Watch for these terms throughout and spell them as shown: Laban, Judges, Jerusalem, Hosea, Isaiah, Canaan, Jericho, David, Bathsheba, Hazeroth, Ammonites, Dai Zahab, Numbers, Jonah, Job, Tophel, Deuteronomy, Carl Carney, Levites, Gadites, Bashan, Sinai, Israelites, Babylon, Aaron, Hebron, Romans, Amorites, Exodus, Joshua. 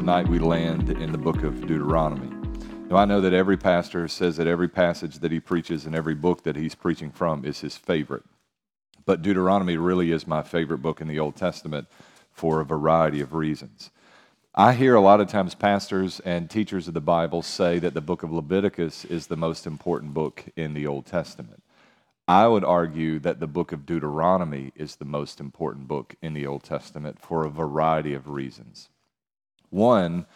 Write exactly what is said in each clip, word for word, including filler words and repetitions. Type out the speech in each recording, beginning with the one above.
tonight we land in the book of Deuteronomy. Now, I know that every pastor says that every passage that he preaches and every book that he's preaching from is his favorite. But Deuteronomy really is my favorite book in the Old Testament for a variety of reasons. I hear a lot of times pastors and teachers of the Bible say that the book of Leviticus is the most important book in the Old Testament. I would argue that the book of Deuteronomy is the most important book in the Old Testament for a variety of reasons. One,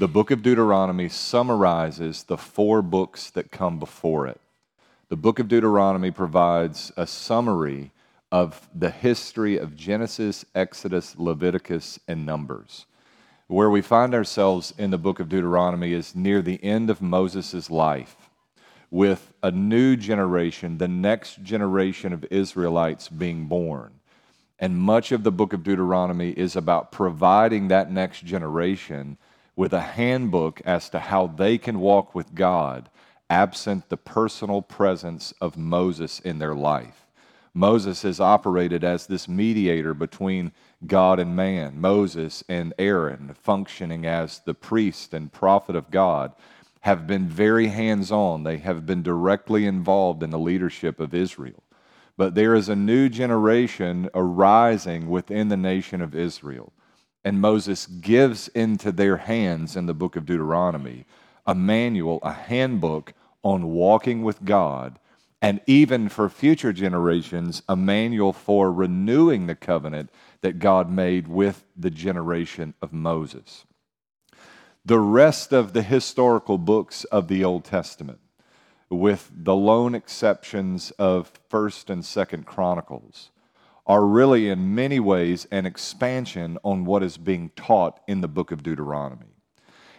the book of Deuteronomy summarizes the four books that come before it. The book of Deuteronomy provides a summary of the history of Genesis, Exodus, Leviticus, and Numbers. Where we find ourselves in the book of Deuteronomy is near the end of Moses' life, with a new generation, the next generation of Israelites being born. And much of the book of Deuteronomy is about providing that next generation with a handbook as to how they can walk with God absent the personal presence of Moses in their life. Moses has operated as this mediator between God and man, Moses and Aaron, functioning as the priest and prophet of God, have been very hands-on. They have been directly involved in the leadership of Israel. But there is a new generation arising within the nation of Israel, and Moses gives into their hands in the book of Deuteronomy a manual, a handbook on walking with God, and even for future generations, a manual for renewing the covenant that God made with the generation of Moses. The rest of the historical books of the Old Testament, with the lone exceptions of First and Second Chronicles, are really in many ways an expansion on what is being taught in the book of Deuteronomy.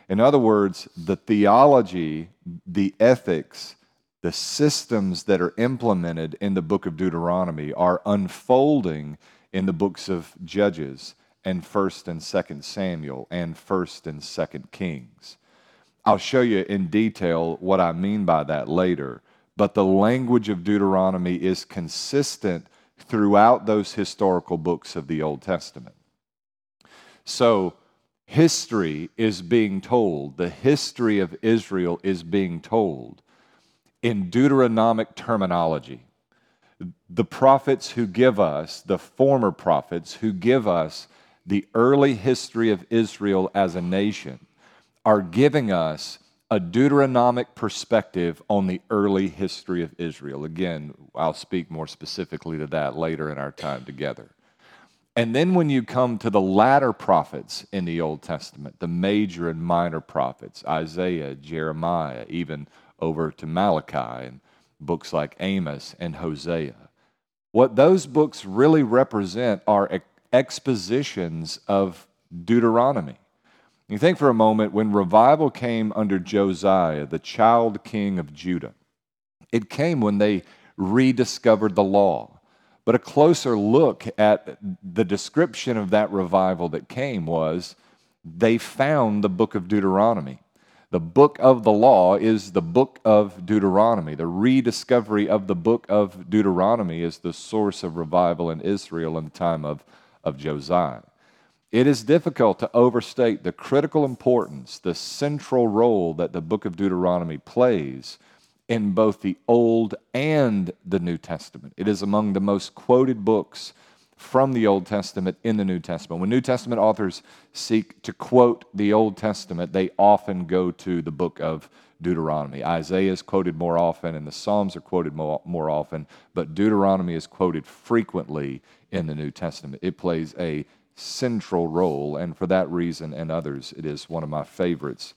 In other words, the theology, the ethics, the systems that are implemented in the book of Deuteronomy are unfolding in the books of Judges and First and Second Samuel and First and Second Kings. I'll show you in detail what I mean by that later, but the language of Deuteronomy is consistent throughout those historical books of the Old Testament. So history is being told, the history of Israel is being told in Deuteronomic terminology. The prophets who give us, the former prophets who give us the early history of Israel as a nation, are giving us a Deuteronomic perspective on the early history of Israel. Again, I'll speak more specifically to that later in our time together. And then when you come to the latter prophets in the Old Testament, the major and minor prophets, Isaiah, Jeremiah, even over to Malachi, and books like Amos and Hosea. What those books really represent are expositions of Deuteronomy. You think for a moment, when revival came under Josiah, the child king of Judah, it came when they rediscovered the law. But a closer look at the description of that revival that came was they found the book of Deuteronomy. The book of the law is the book of Deuteronomy. The rediscovery of the book of Deuteronomy is the source of revival in Israel in the time of, of Josiah. It is difficult to overstate the critical importance, the central role that the book of Deuteronomy plays in both the Old and the New Testament. It is among the most quoted books from the Old Testament in the New Testament. When New Testament authors seek to quote the Old Testament, they often go to the book of Deuteronomy. Isaiah is quoted more often, and the Psalms are quoted more, more often, but Deuteronomy is quoted frequently in the New Testament. It plays a central role, and for that reason and others, it is one of my favorites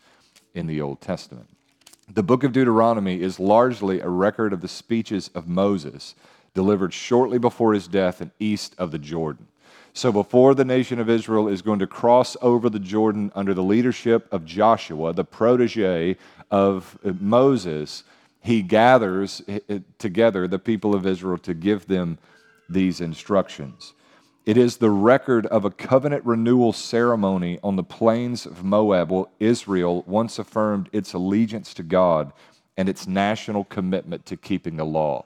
in the Old Testament. The book of Deuteronomy is largely a record of the speeches of Moses, delivered shortly before his death and east of the Jordan. So before the nation of Israel is going to cross over the Jordan under the leadership of Joshua, the protege of Moses, he gathers together the people of Israel to give them these instructions. It is the record of a covenant renewal ceremony on the plains of Moab, where Israel once affirmed its allegiance to God and its national commitment to keeping the law.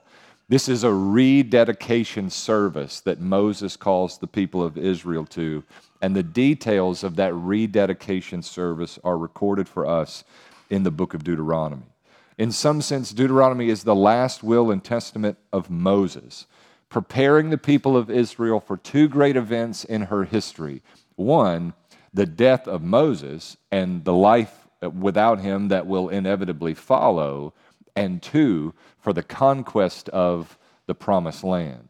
This is a rededication service that Moses calls the people of Israel to, and the details of that rededication service are recorded for us in the book of Deuteronomy. In some sense, Deuteronomy is the last will and testament of Moses, preparing the people of Israel for two great events in her history. One, the death of Moses and the life without him that will inevitably follow, and two, for the conquest of the promised land.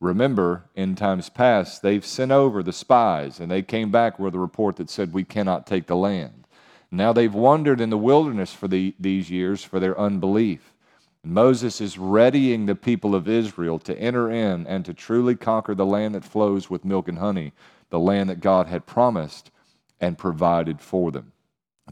Remember, in times past, they've sent over the spies, and they came back with a report that said, we cannot take the land. Now they've wandered in the wilderness for the, these years for their unbelief. Moses is readying the people of Israel to enter in and to truly conquer the land that flows with milk and honey, the land that God had promised and provided for them.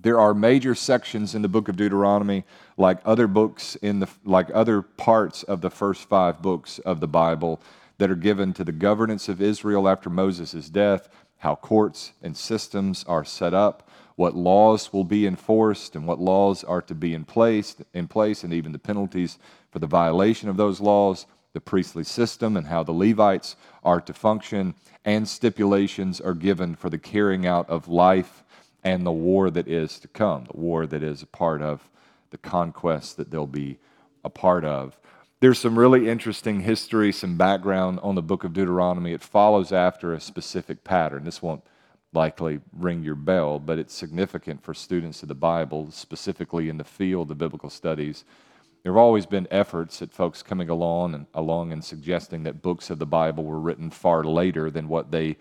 There are major sections in the book of Deuteronomy, like other books in the like other parts of the first five books of the Bible, that are given to the governance of Israel after Moses' death, how courts and systems are set up, what laws will be enforced, and what laws are to be in place, in place, and even the penalties for the violation of those laws, the priestly system and how the Levites are to function, and stipulations are given for the carrying out of life and the war that is to come, the war that is a part of the conquest that they'll be a part of. There's some really interesting history, some background on the book of Deuteronomy. It follows after a specific pattern. This won't likely ring your bell, but it's significant for students of the Bible, specifically in the field of biblical studies. There have always been efforts at folks coming along and, along and suggesting that books of the Bible were written far later than what they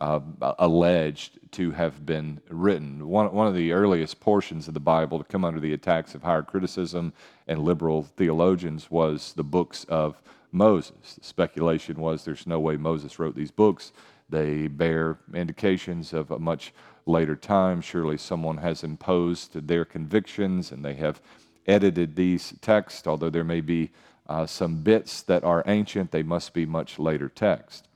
Uh, alleged to have been written. One, one of the earliest portions of the Bible to come under the attacks of higher criticism and liberal theologians was the books of Moses. The speculation was there's no way Moses wrote these books. They bear indications of a much later time. Surely someone has imposed their convictions and they have edited these texts. Although there may be uh, some bits that are ancient, they must be much later texts.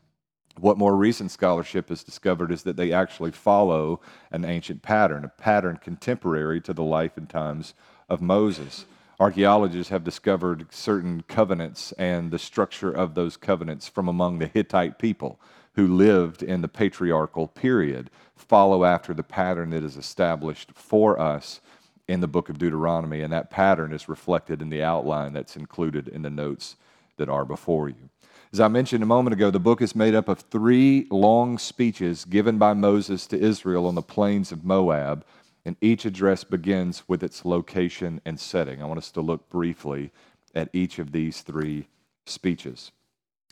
What more recent scholarship has discovered is that they actually follow an ancient pattern, a pattern contemporary to the life and times of Moses. Archaeologists have discovered certain covenants and the structure of those covenants from among the Hittite people who lived in the patriarchal period, follow after the pattern that is established for us in the book of Deuteronomy, and that pattern is reflected in the outline that's included in the notes that are before you. As I mentioned a moment ago, the book is made up of three long speeches given by Moses to Israel on the plains of Moab, and each address begins with its location and setting. I want us to look briefly at each of these three speeches.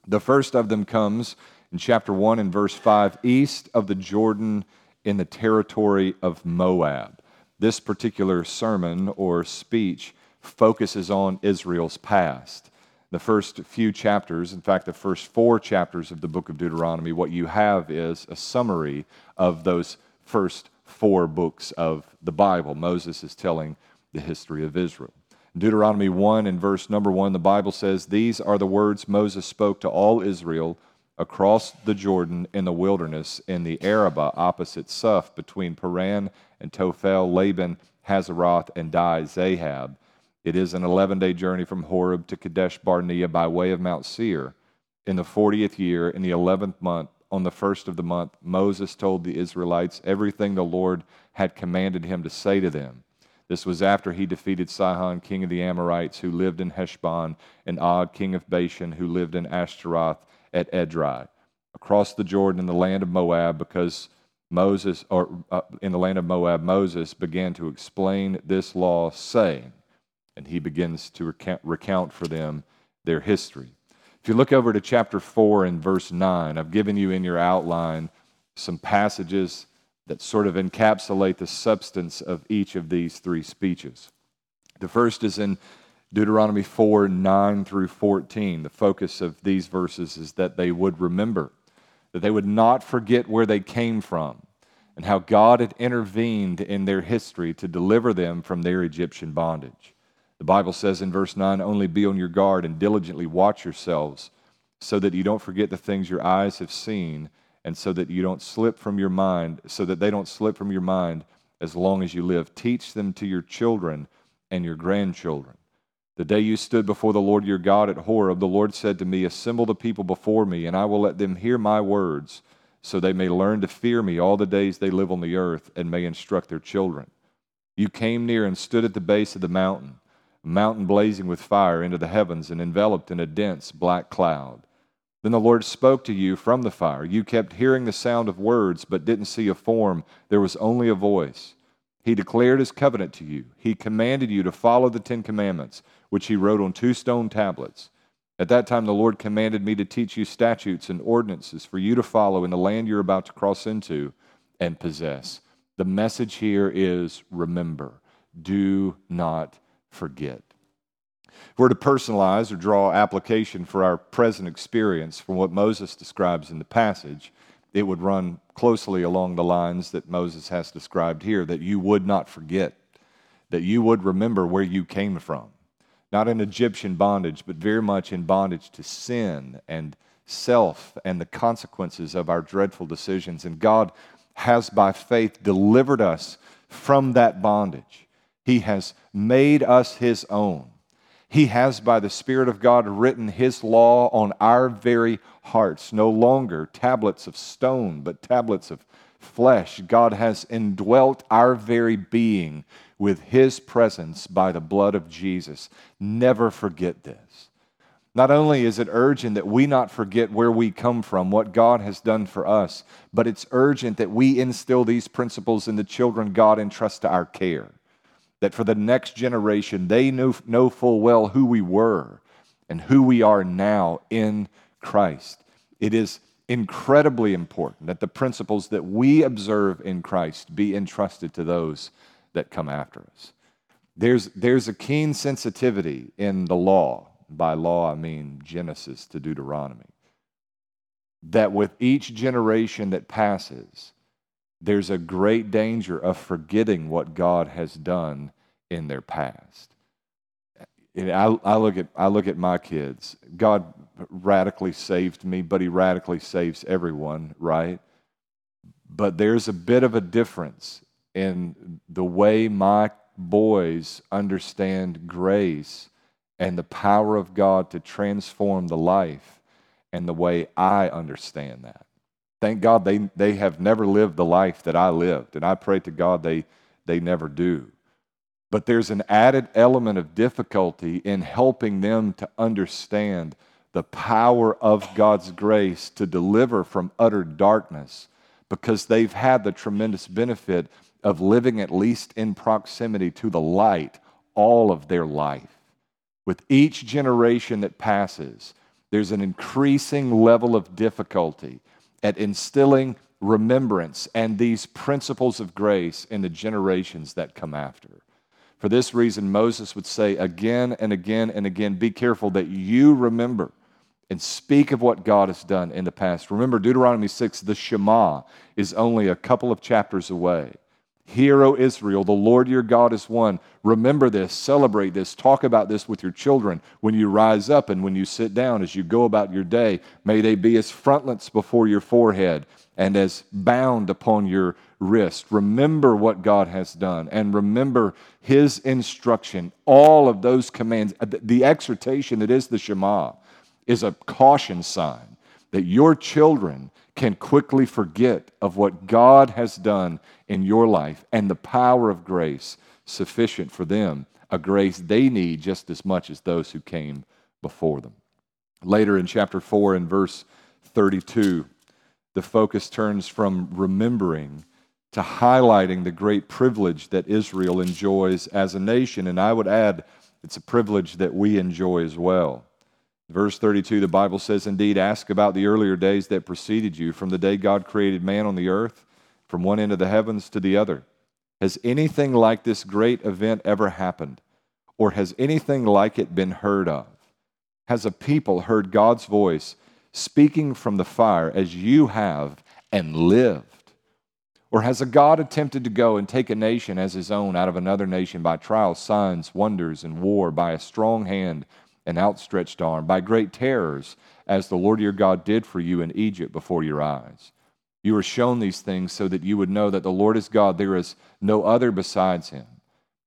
The first of them comes in chapter one and verse five, east of the Jordan in the territory of Moab. This particular sermon or speech focuses on Israel's past. The first few chapters, in fact, the first four chapters of the book of Deuteronomy, what you have is a summary of those first four books of the Bible. Moses is telling the history of Israel. In Deuteronomy one and verse number one, the Bible says, "These are the words Moses spoke to all Israel across the Jordan in the wilderness in the Arabah opposite Suf between Paran and Tophel, Laban, Hazeroth, and Dai Zahab. It is an eleven-day journey from Horeb to Kadesh Barnea by way of Mount Seir. In the fortieth year, in the eleventh month, on the first of the month, Moses told the Israelites everything the Lord had commanded him to say to them. This was after he defeated Sihon, king of the Amorites, who lived in Heshbon, and Og, king of Bashan, who lived in Ashtaroth at Edrei, across the Jordan in the land of Moab, because Moses, or uh, in the land of Moab, Moses began to explain this law, saying." And he begins to recount, recount for them their history. If you look over to chapter four and verse nine, I've given you in your outline some passages that sort of encapsulate the substance of each of these three speeches. The first is in Deuteronomy four, nine through fourteen. The focus of these verses is that they would remember, that they would not forget where they came from and how God had intervened in their history to deliver them from their Egyptian bondage. The Bible says in verse nine, "Only be on your guard and diligently watch yourselves so that you don't forget the things your eyes have seen and so that you don't slip from your mind, so that they don't slip from your mind as long as you live. Teach them to your children and your grandchildren." The day you stood before the Lord your God at Horeb, the Lord said to me, assemble the people before me, and I will let them hear my words, so they may learn to fear me all the days they live on the earth and may instruct their children. You came near and stood at the base of the mountain, a mountain blazing with fire into the heavens and enveloped in a dense black cloud. Then the Lord spoke to you from the fire. You kept hearing the sound of words, but didn't see a form. There was only a voice. He declared his covenant to you. He commanded you to follow the Ten Commandments, which he wrote on two stone tablets. At that time the Lord commanded me to teach you statutes and ordinances for you to follow in the land you're about to cross into and possess. The message here is, remember, do not forget. If we're to personalize or draw application for our present experience from what Moses describes in the passage, it would run closely along the lines that Moses has described here, that you would not forget, that you would remember where you came from. Not in Egyptian bondage, but very much in bondage to sin and self and the consequences of our dreadful decisions. And God has by faith delivered us from that bondage. He has made us his own. He has, by the Spirit of God, written his law on our very hearts, no longer tablets of stone, but tablets of flesh. God has indwelt our very being with his presence by the blood of Jesus. Never forget this. Not only is it urgent that we not forget where we come from, what God has done for us, but it's urgent that we instill these principles in the children God entrusts to our care. That for the next generation, they know, know full well who we were and who we are now in Christ. It is incredibly important that the principles that we observe in Christ be entrusted to those that come after us. There's, there's a keen sensitivity in the law. By law, I mean Genesis to Deuteronomy. That with each generation that passes, there's a great danger of forgetting what God has done in their past. And I, I look at I look at my kids. God radically saved me, but he radically saves everyone, right? But there's a bit of a difference in the way my boys understand grace and the power of God to transform the life and the way I understand that. Thank God they, they have never lived the life that I lived, and I pray to God they, they never do. But there's an added element of difficulty in helping them to understand the power of God's grace to deliver from utter darkness, because they've had the tremendous benefit of living at least in proximity to the light all of their life. With each generation that passes, there's an increasing level of difficulty at instilling remembrance and these principles of grace in the generations that come after. For this reason, Moses would say again and again and again, be careful that you remember and speak of what God has done in the past. Remember, Deuteronomy six, the Shema is only a couple of chapters away. Hear, O Israel, the Lord your God is one. Remember this, celebrate this, talk about this with your children when you rise up and when you sit down as you go about your day. May they be as frontlets before your forehead and as bound upon your wrist. Remember what God has done and remember his instruction. All of those commands, the exhortation that is the Shema, is a caution sign that your children can quickly forget of what God has done in your life and the power of grace sufficient for them, a grace they need just as much as those who came before them. Later in chapter four in verse thirty-two, the focus turns from remembering to highlighting the great privilege that Israel enjoys as a nation, and I would add it's a privilege that we enjoy as well. Verse thirty-two, the Bible says, indeed, ask about the earlier days that preceded you, from the day God created man on the earth, from one end of the heavens to the other. Has anything like this great event ever happened? Or has anything like it been heard of? Has a people heard God's voice speaking from the fire as you have and lived? Or has a God attempted to go and take a nation as his own out of another nation by trials, signs, wonders, and war, by a strong hand, an outstretched arm, by great terrors, as the Lord your God did for you in Egypt before your eyes? You were shown these things so that you would know that the Lord is God, there is no other besides him.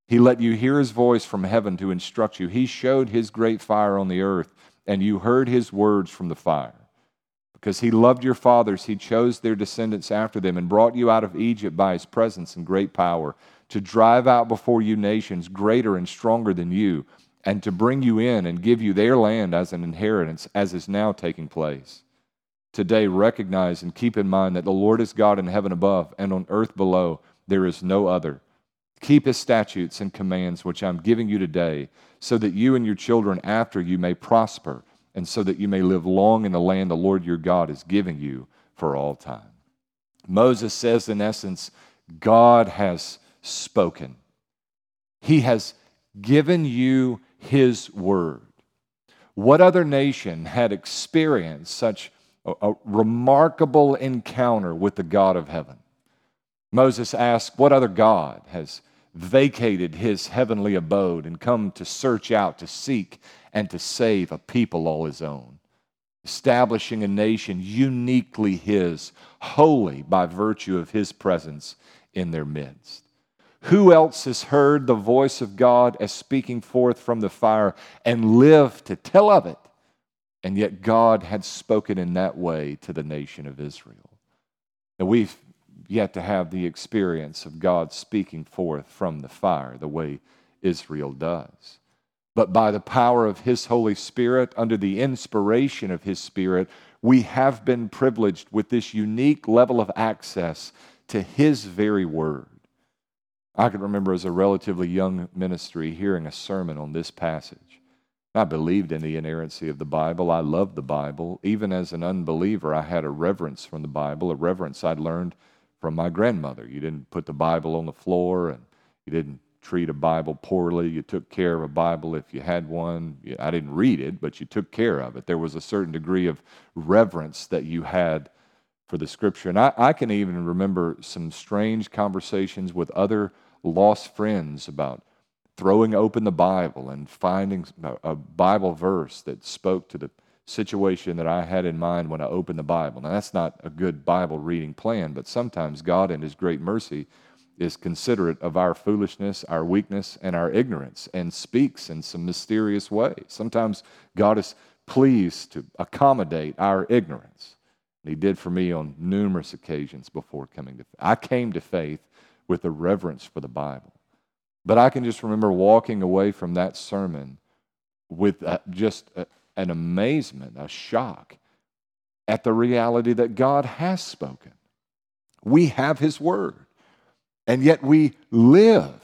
He let you hear his voice from heaven to instruct you. He showed his great fire on the earth, and you heard his words from the fire. Because he loved your fathers, he chose their descendants after them and brought you out of Egypt by his presence and great power, to drive out before you nations greater and stronger than you, and to bring you in and give you their land as an inheritance, as is now taking place. Today, recognize and keep in mind that the Lord is God in heaven above and on earth below. There is no other. Keep his statutes and commands, which I'm giving you today, so that you and your children after you may prosper, and so that you may live long in the land the Lord your God is giving you for all time. Moses says, in essence, God has spoken. He has given you his word. What other nation had experienced such a remarkable encounter with the God of heaven? Moses asked, what other God has vacated his heavenly abode and come to search out, to seek, and to save a people all his own, establishing a nation uniquely his, holy by virtue of his presence in their midst? Who else has heard the voice of God as speaking forth from the fire and lived to tell of it? And yet God had spoken in that way to the nation of Israel. And we've yet to have the experience of God speaking forth from the fire the way Israel does. But by the power of his Holy Spirit, under the inspiration of his Spirit, we have been privileged with this unique level of access to his very word. I can remember as a relatively young ministry hearing a sermon on this passage. I believed in the inerrancy of the Bible. I loved the Bible. Even as an unbeliever, I had a reverence from the Bible, a reverence I'd learned from my grandmother. You didn't put the Bible on the floor, and you didn't treat a Bible poorly. You took care of a Bible if you had one. I didn't read it, but you took care of it. There was a certain degree of reverence that you had for the Scripture. And I, I can even remember some strange conversations with other lost friends about throwing open the Bible and finding a Bible verse that spoke to the situation that I had in mind when I opened the Bible. Now, that's not a good Bible reading plan, but sometimes God in his great mercy is considerate of our foolishness, our weakness, and our ignorance, and speaks in some mysterious way. Sometimes God is pleased to accommodate our ignorance. He did for me on numerous occasions before coming to faith. I came to faith with a reverence for the Bible. But I can just remember walking away from that sermon with a, just a, an amazement, a shock at the reality that God has spoken. We have his word, and yet we live.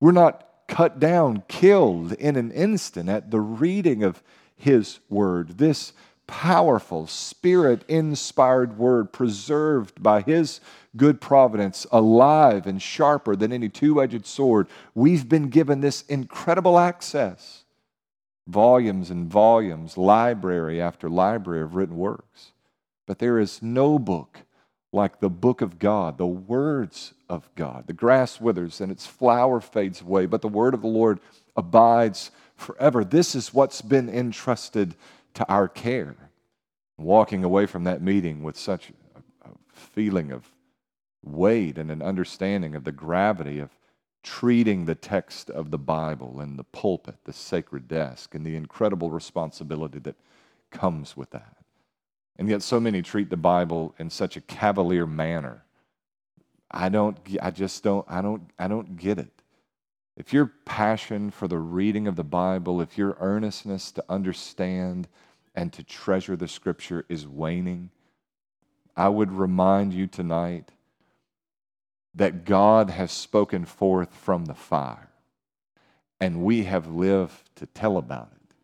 We're not cut down, killed in an instant at the reading of his word. This powerful, Spirit-inspired word preserved by his good providence, alive and sharper than any two-edged sword. We've been given this incredible access. Volumes and volumes, library after library of written works. But there is no book like the book of God, the words of God. The grass withers and its flower fades away, but the word of the Lord abides forever. This is what's been entrusted to our care. Walking away from that meeting with such a feeling of weight and an understanding of the gravity of treating the text of the Bible and the pulpit, the sacred desk, and the incredible responsibility that comes with that. And yet so many treat the Bible in such a cavalier manner. I don't, I just don't, I don't, I don't get it. If your passion for the reading of the Bible, if your earnestness to understand and to treasure the Scripture is waning, I would remind you tonight that God has spoken forth from the fire, and we have lived to tell about it.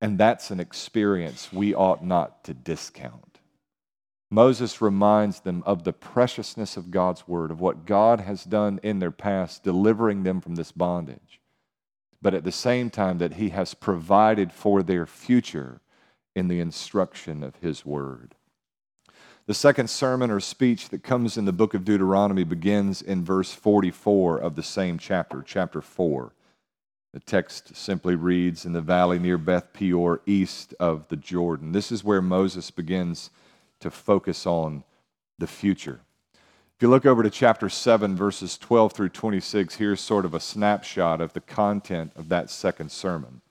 And that's an experience we ought not to discount. Moses reminds them of the preciousness of God's word, of what God has done in their past, delivering them from this bondage, but at the same time that he has provided for their future in the instruction of his word. The second sermon or speech that comes in the book of Deuteronomy begins in verse forty-four of the same chapter, chapter four. The text simply reads, "In the valley near Beth Peor, east of the Jordan." This is where Moses begins to focus on the future. If you look over to chapter seven, verses twelve through twenty-six, here's sort of a snapshot of the content of that second sermon.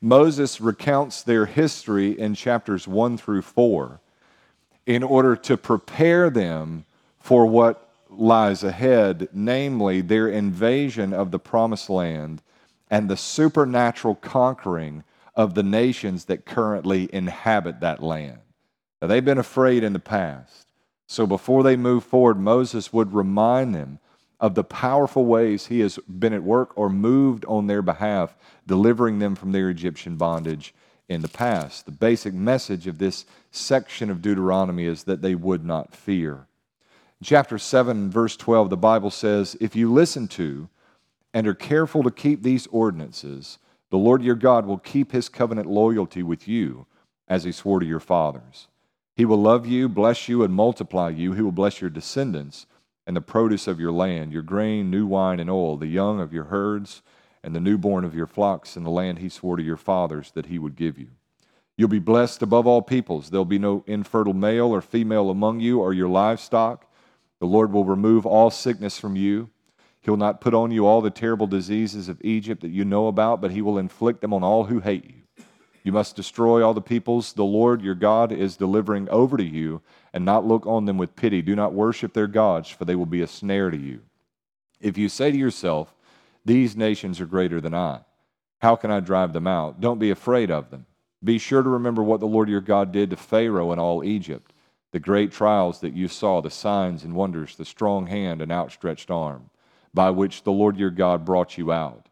Moses recounts their history in chapters one through four in order to prepare them for what lies ahead, namely their invasion of the promised land and the supernatural conquering of the nations that currently inhabit that land. Now, they've been afraid in the past. So before they move forward, Moses would remind them of the powerful ways he has been at work or moved on their behalf, delivering them from their Egyptian bondage in the past. The basic message of this section of Deuteronomy is that they would not fear. Chapter seven, verse twelve, the Bible says, "If you listen to and are careful to keep these ordinances, the Lord your God will keep his covenant loyalty with you as he swore to your fathers. He will love you, bless you, and multiply you. He will bless your descendants and the produce of your land, your grain, new wine, and oil, the young of your herds, and the newborn of your flocks in the land he swore to your fathers that he would give you. You'll be blessed above all peoples. There'll be no infertile male or female among you or your livestock. The Lord will remove all sickness from you. He'll not put on you all the terrible diseases of Egypt that you know about, but he will inflict them on all who hate you. You must destroy all the peoples the Lord your God is delivering over to you, and not look on them with pity. Do not worship their gods, for they will be a snare to you. If you say to yourself, 'These nations are greater than I. How can I drive them out?' Don't be afraid of them. Be sure to remember what the Lord your God did to Pharaoh and all Egypt, the great trials that you saw, the signs and wonders, the strong hand and outstretched arm, by which the Lord your God brought you out.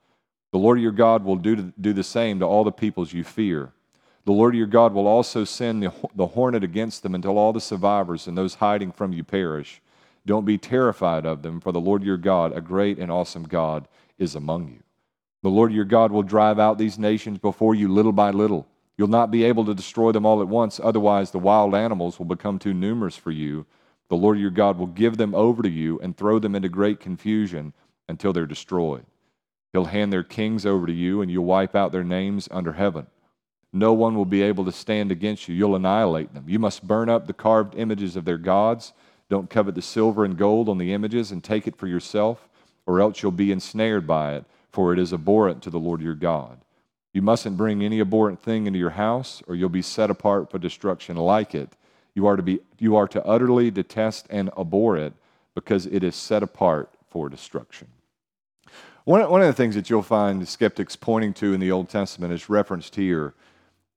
The Lord your God will do, do the same to all the peoples you fear. The Lord your God will also send the, the hornet against them until all the survivors and those hiding from you perish. Don't be terrified of them, for the Lord your God, a great and awesome God, is among you. The Lord your God will drive out these nations before you little by little. You'll not be able to destroy them all at once, otherwise the wild animals will become too numerous for you. The Lord your God will give them over to you and throw them into great confusion until they're destroyed. He'll hand their kings over to you, and you'll wipe out their names under heaven. No one will be able to stand against you. You'll annihilate them. You must burn up the carved images of their gods. Don't covet the silver and gold on the images and take it for yourself, or else you'll be ensnared by it, for it is abhorrent to the Lord your God. You mustn't bring any abhorrent thing into your house, or you'll be set apart for destruction like it. You are to be, you are to utterly detest and abhor it, because it is set apart for destruction." One of the things that you'll find skeptics pointing to in the Old Testament is referenced here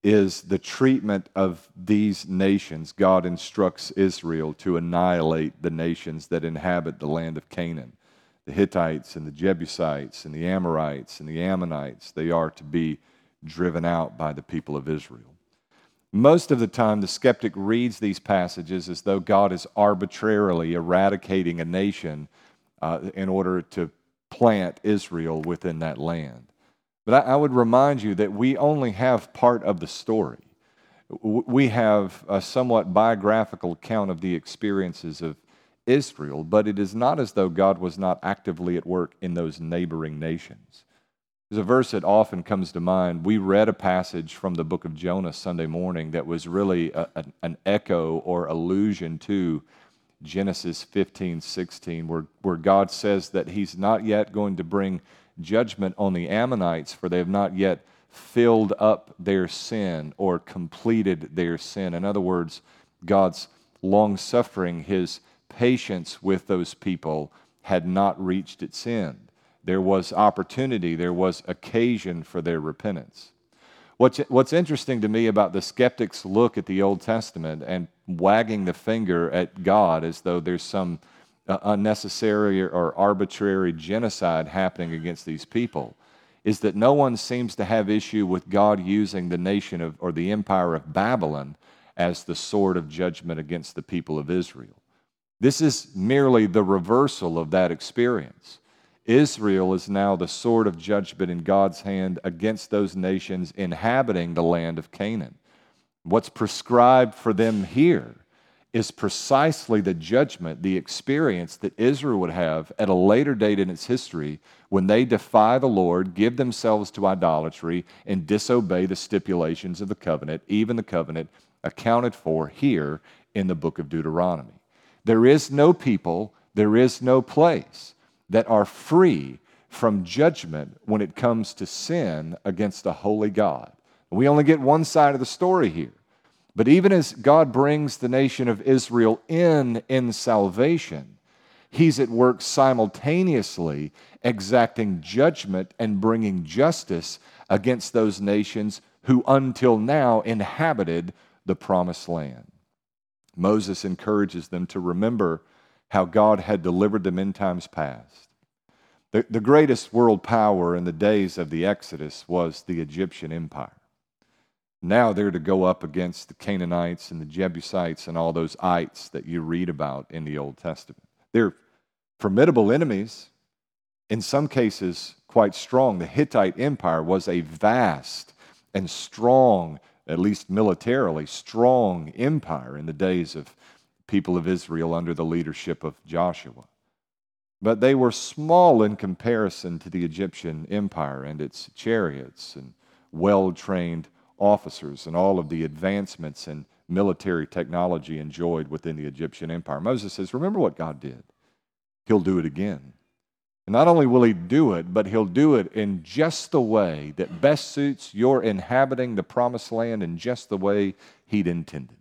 is the treatment of these nations. God instructs Israel to annihilate the nations that inhabit the land of Canaan. The Hittites and the Jebusites and the Amorites and the Ammonites, they are to be driven out by the people of Israel. Most of the time, the skeptic reads these passages as though God is arbitrarily eradicating a nation uh, in order to plant Israel within that land. But I, I would remind you that we only have part of the story. We have a somewhat biographical account of the experiences of Israel, but it is not as though God was not actively at work in those neighboring nations. There's a verse that often comes to mind. We read a passage from the book of Jonah Sunday morning that was really a, an, an echo or allusion to Genesis fifteen sixteen, where, where God says that he's not yet going to bring judgment on the Ammonites, for they have not yet filled up their sin or completed their sin. In other words, God's long-suffering, his patience with those people had not reached its end. There was opportunity, there was occasion for their repentance. What's, what's interesting to me about the skeptic's look at the Old Testament and wagging the finger at God as though there's some uh, unnecessary or arbitrary genocide happening against these people is that no one seems to have issue with God using the nation of or the empire of Babylon as the sword of judgment against the people of Israel. This is merely the reversal of that experience. Israel is now the sword of judgment in God's hand against those nations inhabiting the land of Canaan. What's prescribed for them here is precisely the judgment, the experience that Israel would have at a later date in its history when they defy the Lord, give themselves to idolatry, and disobey the stipulations of the covenant, even the covenant accounted for here in the book of Deuteronomy. There is no people, there is no place that are free from judgment when it comes to sin against a holy God. We only get one side of the story here. But even as God brings the nation of Israel in in salvation, he's at work simultaneously exacting judgment and bringing justice against those nations who until now inhabited the promised land. Moses encourages them to remember how God had delivered them in times past. The, the greatest world power in the days of the Exodus was the Egyptian Empire. Now they're to go up against the Canaanites and the Jebusites and all those ites that you read about in the Old Testament. They're formidable enemies, in some cases quite strong. The Hittite Empire was a vast and strong, at least militarily, strong empire in the days of people of Israel under the leadership of Joshua. But they were small in comparison to the Egyptian Empire and its chariots and well-trained officers and all of the advancements in military technology enjoyed within the Egyptian Empire. Moses says, remember what God did. He'll do it again. And not only will he do it, but he'll do it in just the way that best suits your inhabiting the promised land in just the way he'd intended.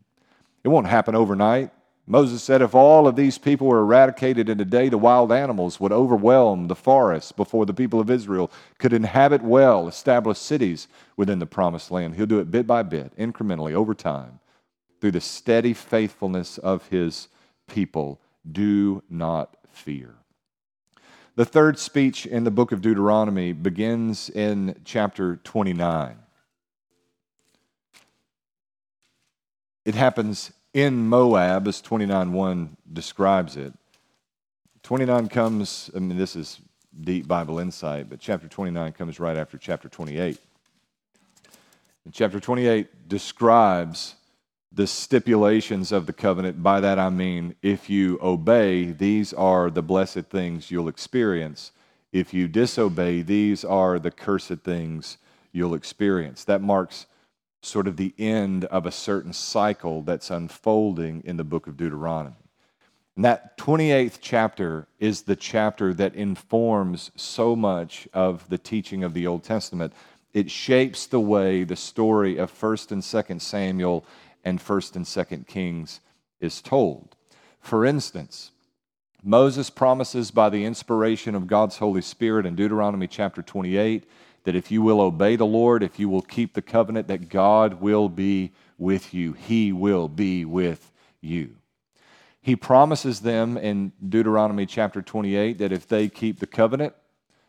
It won't happen overnight. Moses said if all of these people were eradicated in a day, the wild animals would overwhelm the forests before the people of Israel could inhabit well, establish cities within the promised land. He'll do it bit by bit, incrementally, over time, through the steady faithfulness of his people. Do not fear. The third speech in the book of Deuteronomy begins in chapter twenty-nine. It happens in Moab, as twenty-nine one describes it. twenty-nine comes, I mean, this is deep Bible insight, but chapter twenty-nine comes right after chapter twenty-eight. And chapter twenty-eight describes the stipulations of the covenant. By that I mean, if you obey, these are the blessed things you'll experience. If you disobey, these are the cursed things you'll experience. That marks sort of the end of a certain cycle that's unfolding in the book of Deuteronomy. And that twenty-eighth chapter is the chapter that informs so much of the teaching of the Old Testament. It shapes the way the story of First and Second Samuel and First and Second Kings is told. For instance, Moses promises by the inspiration of God's Holy Spirit in Deuteronomy chapter twenty-eight that if you will obey the Lord, if you will keep the covenant, that God will be with you. He will be with you. He promises them in Deuteronomy chapter twenty-eight that if they keep the covenant,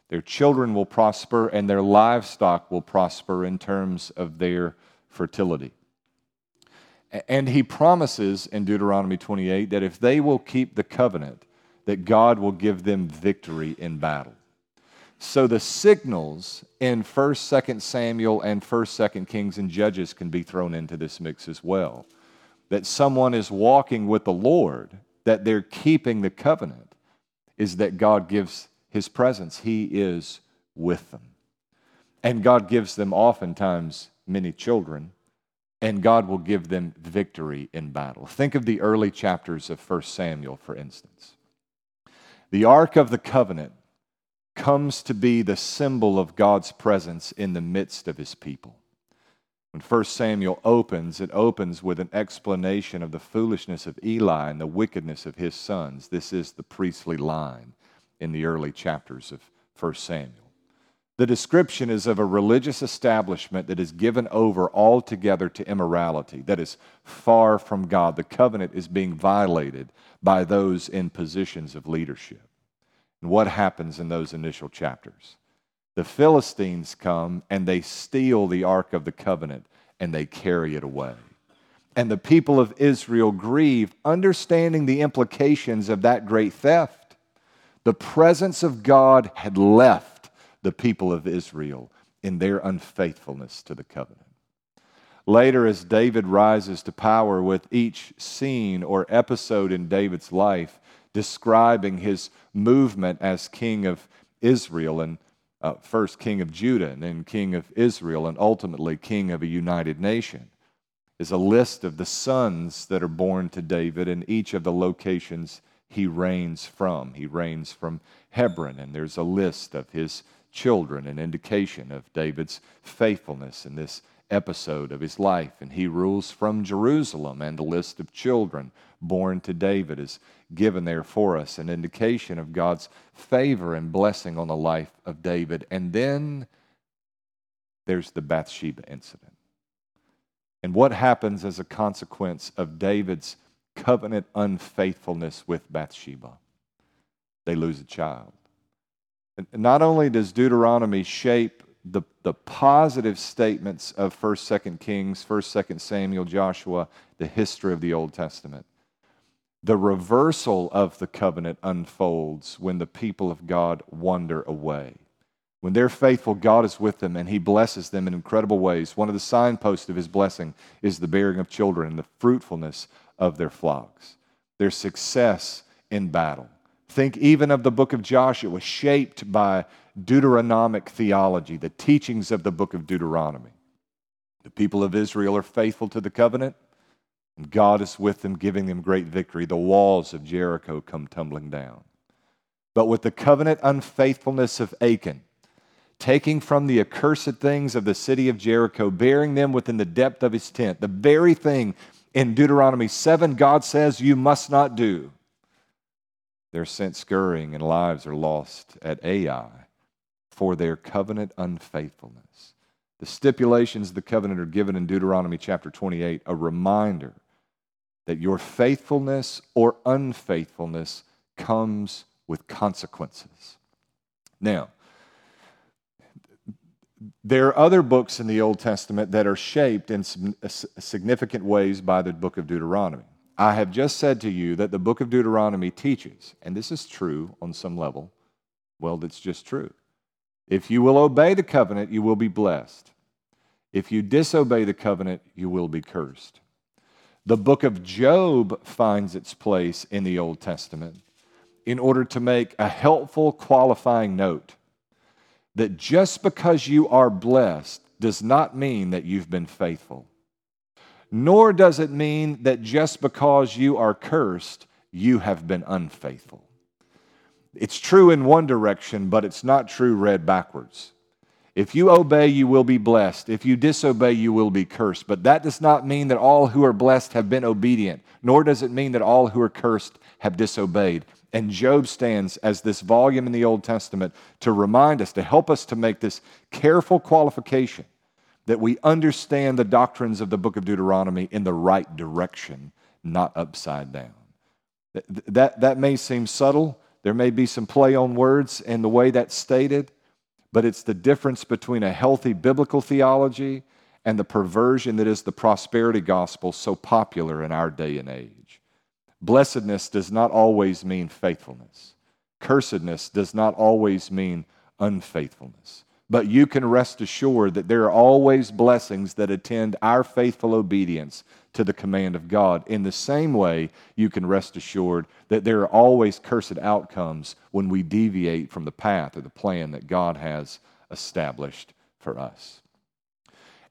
their children will prosper and their livestock will prosper in terms of their fertility. And he promises in Deuteronomy twenty-eight that if they will keep the covenant, that God will give them victory in battle. So the signals in First, Second Samuel and First, Second Kings and Judges can be thrown into this mix as well. That someone is walking with the Lord, that they're keeping the covenant, is that God gives his presence. He is with them. And God gives them oftentimes many children, and God will give them victory in battle. Think of the early chapters of First Samuel, for instance. The Ark of the Covenant comes to be the symbol of God's presence in the midst of his people. When First Samuel opens, it opens with an explanation of the foolishness of Eli and the wickedness of his sons. This is the priestly line in the early chapters of First Samuel. The description is of a religious establishment that is given over altogether to immorality, that is far from God. The covenant is being violated by those in positions of leadership. And what happens in those initial chapters? The Philistines come and they steal the Ark of the Covenant and they carry it away. And the people of Israel grieve, understanding the implications of that great theft. The presence of God had left the people of Israel in their unfaithfulness to the covenant. Later, as David rises to power, with each scene or episode in David's life describing his movement as king of Israel, and uh, first king of Judah, and then king of Israel, and ultimately king of a united nation. is a list of the sons that are born to David in each of the locations he reigns from. He reigns from Hebron, and there's a list of his children, an indication of David's faithfulness in this episode of his life. And he rules from Jerusalem, and the list of children born to David is given there for us, an indication of God's favor and blessing on the life of David. And then there's the Bathsheba incident. And what happens as a consequence of David's covenant unfaithfulness with Bathsheba? They lose a child. And not only does Deuteronomy shape the, the positive statements of first, second Kings, first, second Samuel, Joshua, the history of the Old Testament, the reversal of the covenant unfolds when the people of God wander away. When they're faithful, God is with them, and he blesses them in incredible ways. One of the signposts of his blessing is the bearing of children and the fruitfulness of their flocks, their success in battle. Think even of the book of Joshua, shaped by Deuteronomic theology, the teachings of the book of Deuteronomy. The people of Israel are faithful to the covenant, and God is with them, giving them great victory. The walls of Jericho come tumbling down. But with the covenant unfaithfulness of Achan, taking from the accursed things of the city of Jericho, bearing them within the depth of his tent, the very thing in Deuteronomy seven God says you must not do, they're sent scurrying, and lives are lost at Ai for their covenant unfaithfulness. The stipulations of the covenant are given in Deuteronomy chapter twenty-eight, a reminder that your faithfulness or unfaithfulness comes with consequences. Now, there are other books in the Old Testament that are shaped in significant ways by the book of Deuteronomy. I have just said to you that the book of Deuteronomy teaches, and this is true on some level, well, that's just true. If you will obey the covenant, you will be blessed. If you disobey the covenant, you will be cursed. The book of Job finds its place in the Old Testament in order to make a helpful qualifying note that just because you are blessed does not mean that you've been faithful. Nor does it mean that just because you are cursed, you have been unfaithful. It's true in one direction, but it's not true read backwards. If you obey, you will be blessed. If you disobey, you will be cursed. But that does not mean that all who are blessed have been obedient, nor does it mean that all who are cursed have disobeyed. And Job stands as this volume in the Old Testament to remind us, to help us to make this careful qualification that we understand the doctrines of the book of Deuteronomy in the right direction, not upside down. That, that, that may seem subtle. There may be some play on words in the way that's stated, but it's the difference between a healthy biblical theology and the perversion that is the prosperity gospel so popular in our day and age. Blessedness does not always mean faithfulness. Cursedness does not always mean unfaithfulness. But you can rest assured that there are always blessings that attend our faithful obedience to the command of God. In the same way, you can rest assured that there are always cursed outcomes when we deviate from the path or the plan that God has established for us.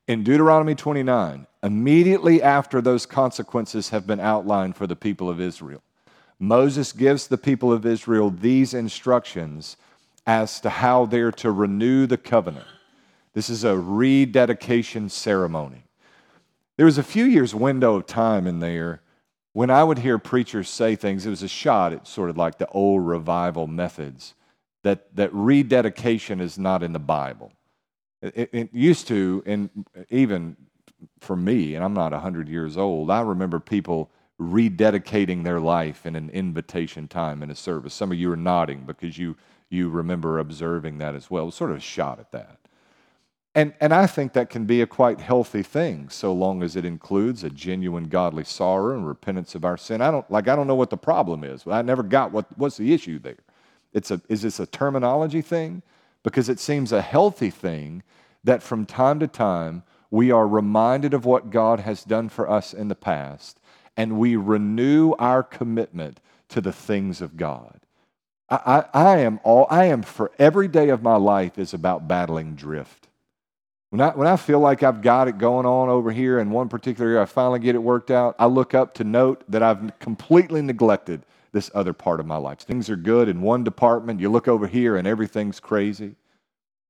In Deuteronomy twenty-nine, immediately after those consequences have been outlined for the people of Israel, Moses gives the people of Israel these instructions as to how they're to renew the covenant. This is a rededication ceremony. There was a few years window of time in there when I would hear preachers say things, it was a shot at sort of like the old revival methods, that, that rededication is not in the Bible. It, it used to, and even for me, and I'm not one hundred years old, I remember people rededicating their life in an invitation time in a service. Some of you are nodding because you you remember observing that as well. It was sort of a shot at that. And, and I think that can be a quite healthy thing so long as it includes a genuine godly sorrow and repentance of our sin. I don't like I don't know what the problem is, but I never got what what's the issue there. It's a is this a terminology thing? Because it seems a healthy thing that from time to time we are reminded of what God has done for us in the past, and we renew our commitment to the things of God. I, I, I am all I am for every day of my life is about battling drift. When I, when I feel like I've got it going on over here in one particular area, I finally get it worked out, I look up to note that I've completely neglected this other part of my life. Things are good in one department. You look over here and everything's crazy.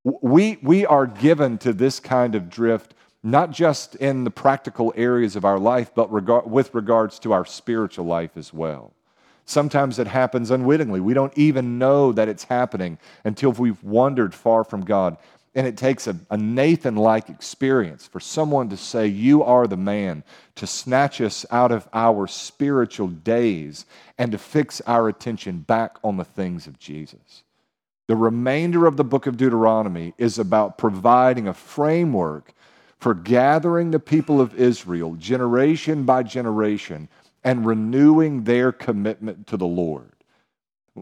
We, we are given to this kind of drift, not just in the practical areas of our life, but regard, with regards to our spiritual life as well. Sometimes it happens unwittingly. We don't even know that it's happening until we've wandered far from God. And it takes a, a Nathan-like experience for someone to say, you are the man, to snatch us out of our spiritual days and to fix our attention back on the things of Jesus. The remainder of the book of Deuteronomy is about providing a framework for gathering the people of Israel generation by generation and renewing their commitment to the Lord.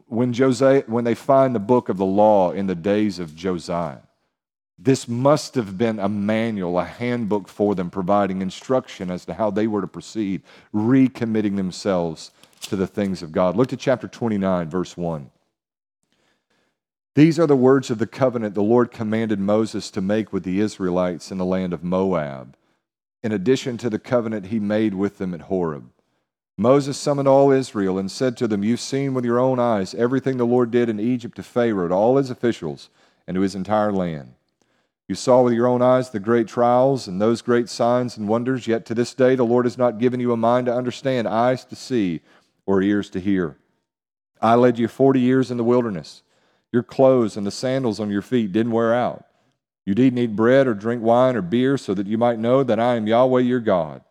When Josiah, when they find the book of the law in the days of Josiah, this must have been a manual, a handbook for them, providing instruction as to how they were to proceed, recommitting themselves to the things of God. Look to chapter twenty-nine, verse one. These are the words of the covenant the Lord commanded Moses to make with the Israelites in the land of Moab, in addition to the covenant he made with them at Horeb. Moses summoned all Israel and said to them, you've seen with your own eyes everything the Lord did in Egypt to Pharaoh, to all his officials, and to his entire land. You saw with your own eyes the great trials and those great signs and wonders, yet to this day the Lord has not given you a mind to understand, eyes to see, or ears to hear. I led you forty years in the wilderness. Your clothes and the sandals on your feet didn't wear out. You didn't eat bread or drink wine or beer, so that you might know that I am Yahweh your God.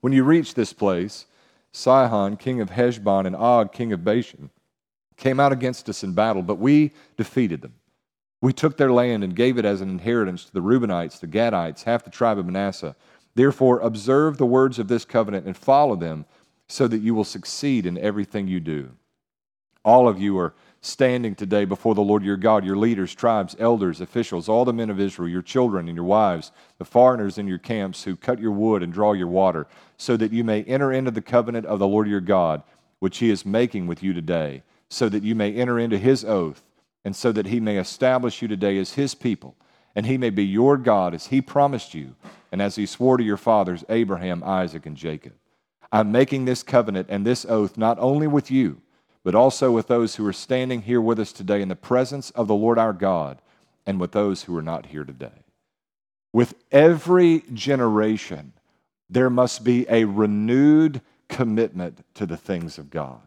When you reached this place, Sihon, king of Heshbon, and Og, king of Bashan, came out against us in battle, but we defeated them. We took their land and gave it as an inheritance to the Reubenites, the Gadites, half the tribe of Manasseh. Therefore, observe the words of this covenant and follow them so that you will succeed in everything you do. All of you are standing today before the Lord your God, your leaders, tribes, elders, officials, all the men of Israel, your children and your wives, the foreigners in your camps who cut your wood and draw your water, so that you may enter into the covenant of the Lord your God, which he is making with you today, so that you may enter into his oath, and so that he may establish you today as his people, and he may be your God as he promised you, and as he swore to your fathers, Abraham, Isaac, and Jacob. I'm making this covenant and this oath not only with you, but also with those who are standing here with us today in the presence of the Lord our God, and with those who are not here today. With every generation, there must be a renewed commitment to the things of God.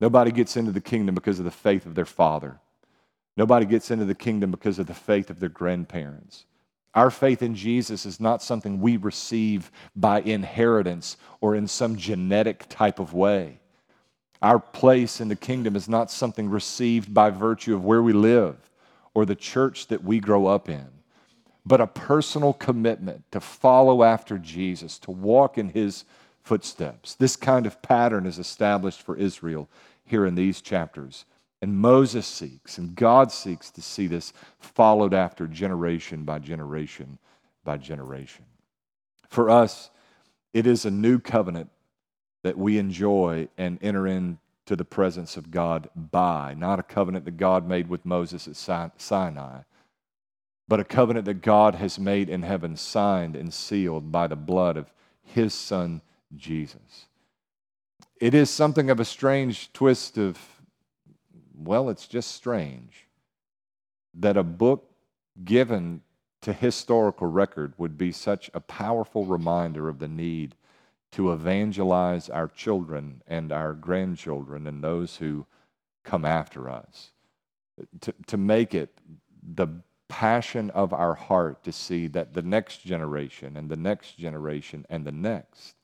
Nobody gets into the kingdom because of the faith of their father. Nobody gets into the kingdom because of the faith of their grandparents. Our faith in Jesus is not something we receive by inheritance or in some genetic type of way. Our place in the kingdom is not something received by virtue of where we live or the church that we grow up in, but a personal commitment to follow after Jesus, to walk in his footsteps. This kind of pattern is established for Israel here in these chapters. And Moses seeks, and God seeks to see this followed after generation by generation by generation. For us, it is a new covenant that we enjoy and enter into the presence of God by, not a covenant that God made with Moses at Sinai, but a covenant that God has made in heaven, signed and sealed by the blood of his son, Jesus. It is something of a strange twist of, well, it's just strange that a book given to historical record would be such a powerful reminder of the need to evangelize our children and our grandchildren and those who come after us, to, to make it the passion of our heart to see that the next generation and the next generation and the next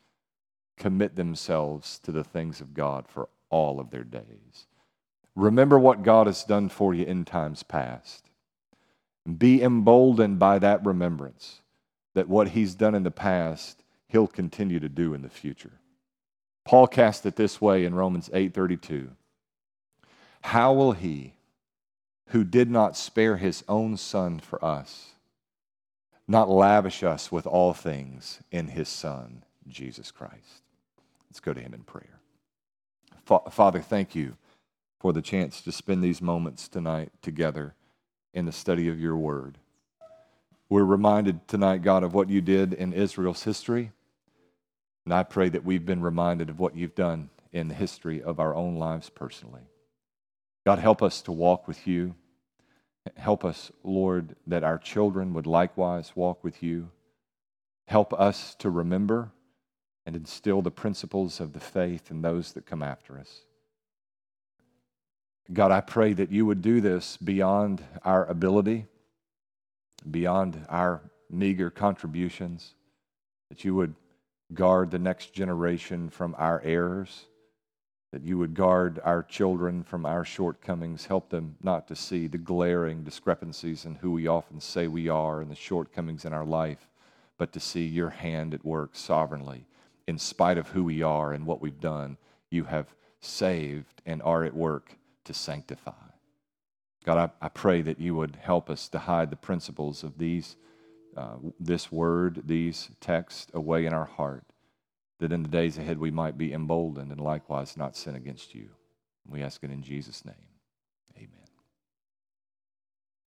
commit themselves to the things of God for all of their days. Remember what God has done for you in times past. Be emboldened by that remembrance that what he's done in the past, he'll continue to do in the future. Paul cast it this way in Romans eight thirty-two. How will he who did not spare his own son for us not lavish us with all things in his son, Jesus Christ? Let's go to him in prayer. Fa- Father, thank you for the chance to spend these moments tonight together in the study of your word. We're reminded tonight, God, of what you did in Israel's history. And I pray that we've been reminded of what you've done in the history of our own lives personally. God, help us to walk with you. Help us, Lord, that our children would likewise walk with you. Help us to remember and instill the principles of the faith in those that come after us. God, I pray that you would do this beyond our ability, beyond our meager contributions, that you would guard the next generation from our errors, that you would guard our children from our shortcomings. Help them not to see the glaring discrepancies in who we often say we are and the shortcomings in our life, but to see your hand at work sovereignly. In spite of who we are and what we've done, you have saved and are at work to sanctify. God, I, I pray that you would help us to hide the principles of these, uh, this word, these texts away in our heart, that in the days ahead we might be emboldened and likewise not sin against you. We ask it in Jesus' name.